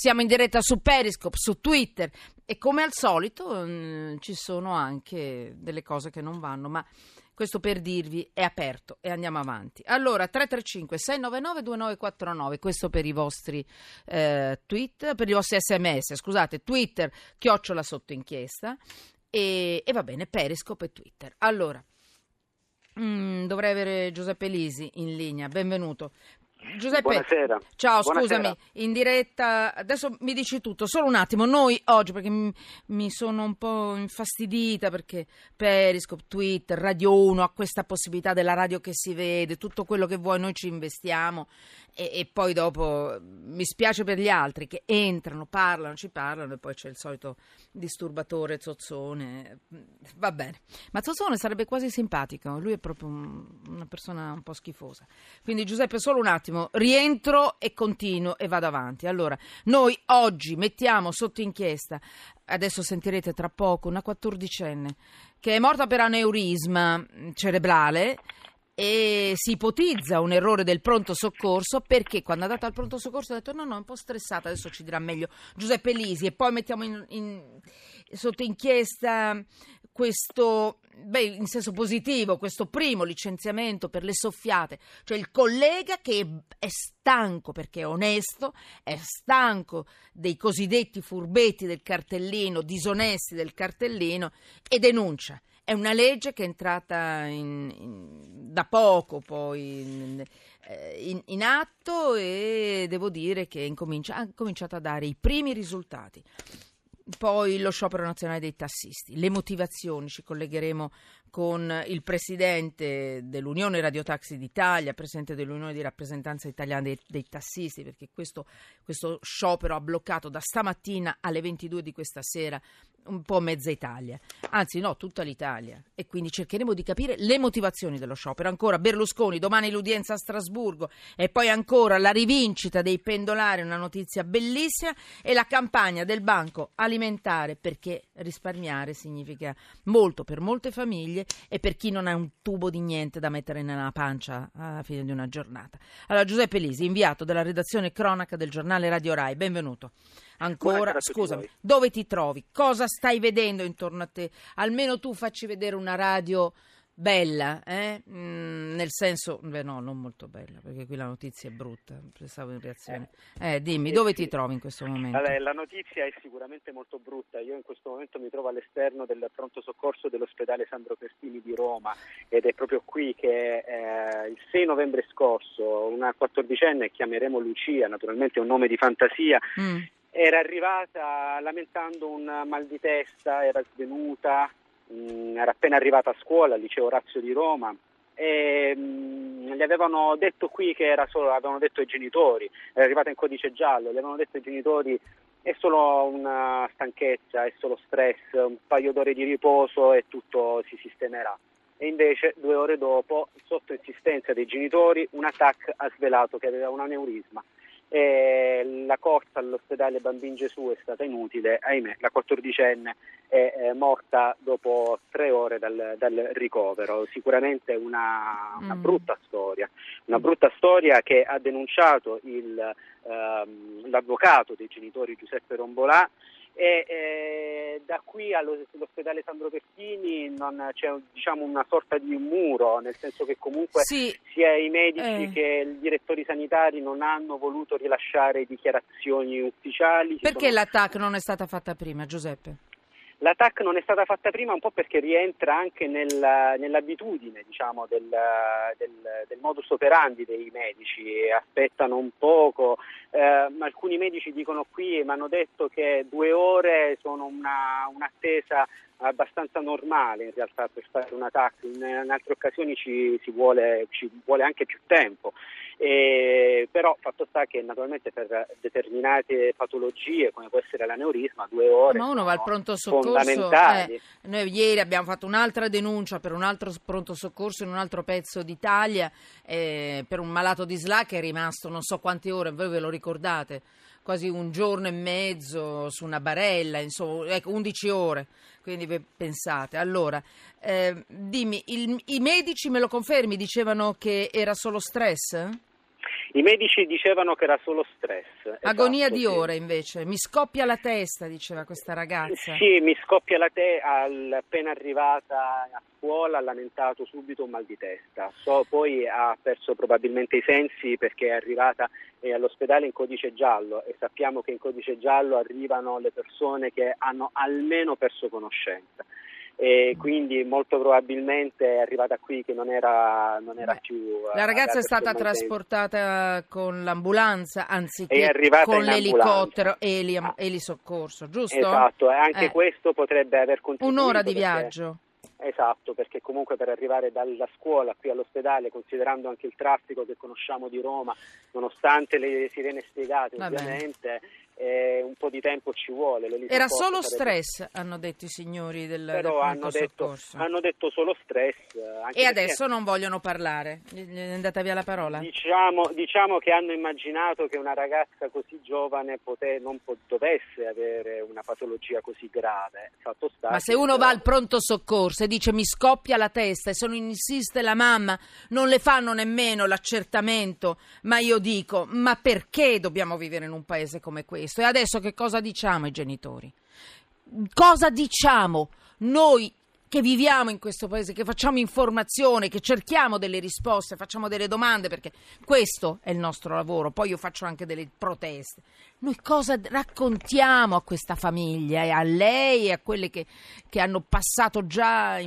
Siamo in diretta su Periscope, su Twitter e come al solito ci sono anche delle cose che non vanno, ma questo per dirvi è aperto e andiamo avanti. Allora 335-699-2949, questo per i vostri tweet, per i vostri sms, scusate, Twitter @ sotto inchiesta e va bene, Periscope e Twitter. Allora dovrei avere Giuseppe Lisi in linea, benvenuto. Giuseppe, buonasera. Ciao, buonasera. Scusami, in diretta, adesso mi dici tutto, solo un attimo, noi oggi, perché mi sono un po' infastidita, perché Periscope, Twitter, Radio 1 ha questa possibilità della radio che si vede, tutto quello che vuoi, noi ci investiamo e poi dopo mi spiace per gli altri che entrano, parlano, ci parlano e poi c'è il solito disturbatore Zozzone, va bene, ma Zozzone sarebbe quasi simpatico, lui è proprio una persona un po' schifosa, quindi Giuseppe solo un attimo. Rientro e continuo e vado avanti. Allora, noi oggi mettiamo sotto inchiesta, adesso sentirete tra poco, una 14enne che è morta per aneurisma cerebrale e si ipotizza un errore del pronto soccorso perché quando è andata al pronto soccorso ha detto no, è un po' stressata, adesso ci dirà meglio Giuseppe Lisi. E poi mettiamo sotto inchiesta questo, in senso positivo, questo primo licenziamento per le soffiate, cioè il collega che è stanco perché è onesto, è stanco dei cosiddetti furbetti del cartellino, disonesti del cartellino e denuncia. È una legge che è entrata da poco poi in atto e devo dire che ha cominciato a dare i primi risultati. Poi lo sciopero nazionale dei tassisti, le motivazioni, ci collegheremo con il presidente dell'Unione Radio Taxi d'Italia, presidente dell'Unione di Rappresentanza Italiana dei Tassisti, perché questo sciopero ha bloccato da stamattina alle 22 di questa sera un po' mezza Italia, anzi no, tutta l'Italia, e quindi cercheremo di capire le motivazioni dello sciopero. Ancora Berlusconi, domani l'udienza a Strasburgo e poi ancora la rivincita dei pendolari, una notizia bellissima, e la campagna del Banco Alimentare perché risparmiare significa molto per molte famiglie e per chi non ha un tubo di niente da mettere nella pancia alla fine di una giornata. Allora Giuseppe Lisi, inviato della redazione cronaca del Giornale Radio Rai, benvenuto. Ancora, scusami, dove ti trovi? Cosa stai vedendo intorno a te? Almeno tu facci vedere una radio bella, eh? Nel senso, no, non molto bella, perché qui la notizia è brutta, pensavo in reazione. Dimmi, dove ti trovi in questo momento? Allora, la notizia è sicuramente molto brutta, io in questo momento mi trovo all'esterno del pronto soccorso dell'ospedale Sandro Pertini di Roma ed è proprio qui che il 6 novembre scorso una 14enne, chiameremo Lucia, naturalmente è un nome di fantasia, era arrivata lamentando un mal di testa, era svenuta, era appena arrivata a scuola al liceo Orazio di Roma e gli avevano detto qui che era solo, avevano detto ai genitori, era arrivata in codice giallo, gli avevano detto ai genitori è solo una stanchezza, è solo stress, un paio d'ore di riposo e tutto si sistemerà. E invece 2 ore dopo, sotto insistenza dei genitori, una TAC ha svelato che aveva un aneurisma. E la corsa all'ospedale Bambin Gesù è stata inutile, ahimè la 14enne è morta dopo 3 ore dal ricovero. Sicuramente una brutta storia, una brutta storia che ha denunciato l'avvocato dei genitori Giuseppe Rombolà e da qui all'ospedale Sandro Pertini non c'è, diciamo, una sorta di muro, nel senso che comunque sì, sia i medici che i direttori sanitari non hanno voluto rilasciare dichiarazioni ufficiali. Perché la TAC non è stata fatta prima, Giuseppe? La TAC non è stata fatta prima un po' perché rientra anche nell'abitudine, diciamo, del modus operandi dei medici, aspettano un poco, alcuni medici dicono qui, mi hanno detto che 2 ore sono un'attesa abbastanza normale in realtà per fare una TAC, in altre occasioni ci vuole anche più tempo, però fatto sta che naturalmente per determinate patologie come può essere l'aneurisma 2 ore ma uno va al pronto soccorso. Noi ieri abbiamo fatto un'altra denuncia per un altro pronto soccorso in un altro pezzo d'Italia per un malato di SLA che è rimasto non so quante ore, voi ve lo ricordate, quasi un giorno e mezzo su una barella, insomma, ecco, 11 ore, quindi pensate. Allora, dimmi, i medici, me lo confermi, dicevano che era solo stress? I medici dicevano che era solo stress. Agonia, esatto, di ore invece. Mi scoppia la testa, diceva questa ragazza. Sì, mi scoppia la testa, appena arrivata a scuola ha lamentato subito un mal di testa. Poi ha perso probabilmente i sensi perché è arrivata all'ospedale in codice giallo e sappiamo che in codice giallo arrivano le persone che hanno almeno perso conoscenza. E quindi molto probabilmente è arrivata qui che non era più... La ragazza è stata trasportata con l'ambulanza anziché con l'elicottero e elisoccorso, giusto? Esatto, e anche questo potrebbe aver contribuito... Un'ora di viaggio. Esatto, perché comunque per arrivare dalla scuola qui all'ospedale, considerando anche il traffico che conosciamo di Roma, nonostante le sirene spiegate, ovviamente un po' di tempo ci vuole. Era solo stress, hanno detto i signori del pronto soccorso. Hanno detto solo stress. Anche e adesso non vogliono parlare, gli è andata via la parola? Diciamo che hanno immaginato che una ragazza così giovane non dovesse avere una patologia così grave. Fatto sta. Ma se uno va al pronto soccorso e dice mi scoppia la testa e se non insiste la mamma non le fanno nemmeno l'accertamento, ma io dico, ma perché dobbiamo vivere in un paese come questo? E adesso che cosa diciamo ai genitori? Cosa diciamo noi che viviamo in questo paese, che facciamo informazione, che cerchiamo delle risposte, facciamo delle domande, perché questo è il nostro lavoro, poi io faccio anche delle proteste. Noi cosa raccontiamo a questa famiglia e a lei e a quelle che hanno passato già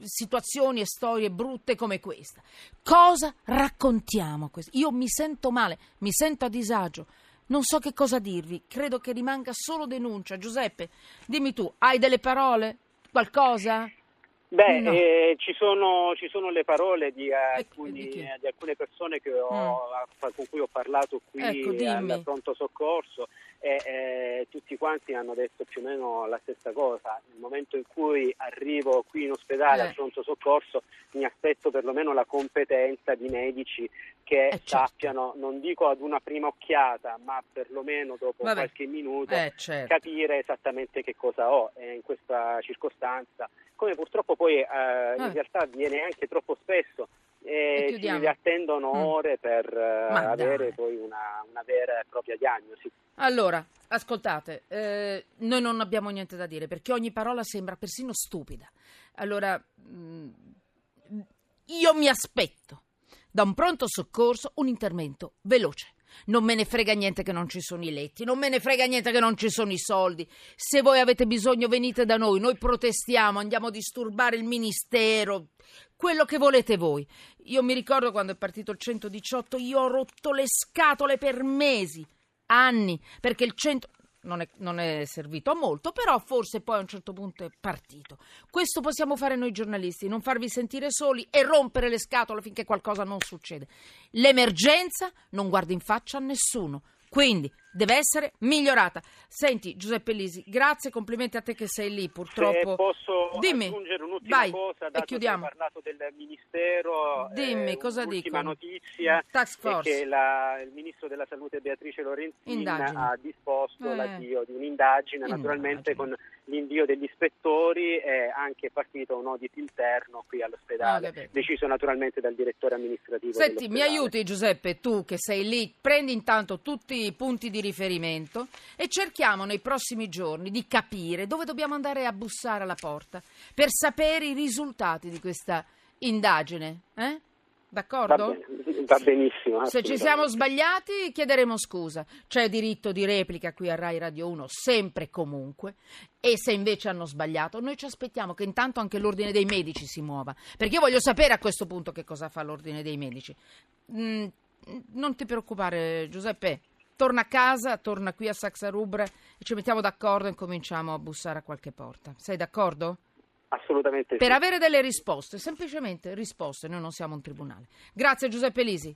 situazioni e storie brutte come questa? Cosa raccontiamo? Io mi sento male, mi sento a disagio. Non so che cosa dirvi, credo che rimanga solo denuncia. Giuseppe, dimmi tu, hai delle parole? Qualcosa? Beh, no. Ci sono le parole di alcune persone con cui ho parlato qui al pronto soccorso e tutti quanti hanno detto più o meno la stessa cosa. Nel momento in cui arrivo qui in ospedale al pronto soccorso mi aspetto perlomeno la competenza di medici che sappiano, non dico ad una prima occhiata, ma perlomeno dopo qualche minuto capire esattamente che cosa ho in questa circostanza. Come purtroppo poi in realtà avviene anche troppo spesso e ci attendono ore per avere poi una vera e propria diagnosi. Allora, ascoltate, noi non abbiamo niente da dire perché ogni parola sembra persino stupida. Allora, io mi aspetto da un pronto soccorso un intervento veloce. Non me ne frega niente che non ci sono i letti, non me ne frega niente che non ci sono i soldi. Se voi avete bisogno venite da noi, noi protestiamo, andiamo a disturbare il ministero, quello che volete voi. Io mi ricordo quando è partito il 118, io ho rotto le scatole per mesi, anni, perché il 100 non è servito a molto, però forse poi a un certo punto è partito. Questo possiamo fare noi giornalisti, non farvi sentire soli e rompere le scatole finché qualcosa non succede. L'emergenza non guarda in faccia a nessuno, quindi deve essere migliorata. Senti Giuseppe Lisi, grazie, complimenti a te che sei lì purtroppo. Se posso aggiungere un'ultima cosa, dato che hai parlato del Ministero, l'ultima notizia è che il Ministro della Salute Beatrice Lorenzin ha disposto l'avvio di un'indagine, naturalmente con l'invio degli ispettori è anche partito un audit interno qui all'ospedale, deciso naturalmente dal direttore amministrativo. Senti, mi aiuti Giuseppe, tu che sei lì, prendi intanto tutti i punti di riferimento e cerchiamo nei prossimi giorni di capire dove dobbiamo andare a bussare alla porta per sapere i risultati di questa indagine, d'accordo? Va benissimo. Se ci siamo sbagliati chiederemo scusa, c'è diritto di replica qui a Rai Radio 1 sempre e comunque, e se invece hanno sbagliato noi ci aspettiamo che intanto anche l'ordine dei medici si muova, perché io voglio sapere a questo punto che cosa fa l'ordine dei medici. Non ti preoccupare Giuseppe, torna a casa, torna qui a Saxa Rubra e ci mettiamo d'accordo e cominciamo a bussare a qualche porta. Sei d'accordo? Assolutamente sì. Per avere delle risposte, semplicemente risposte, noi non siamo un tribunale. Grazie Giuseppe Lisi.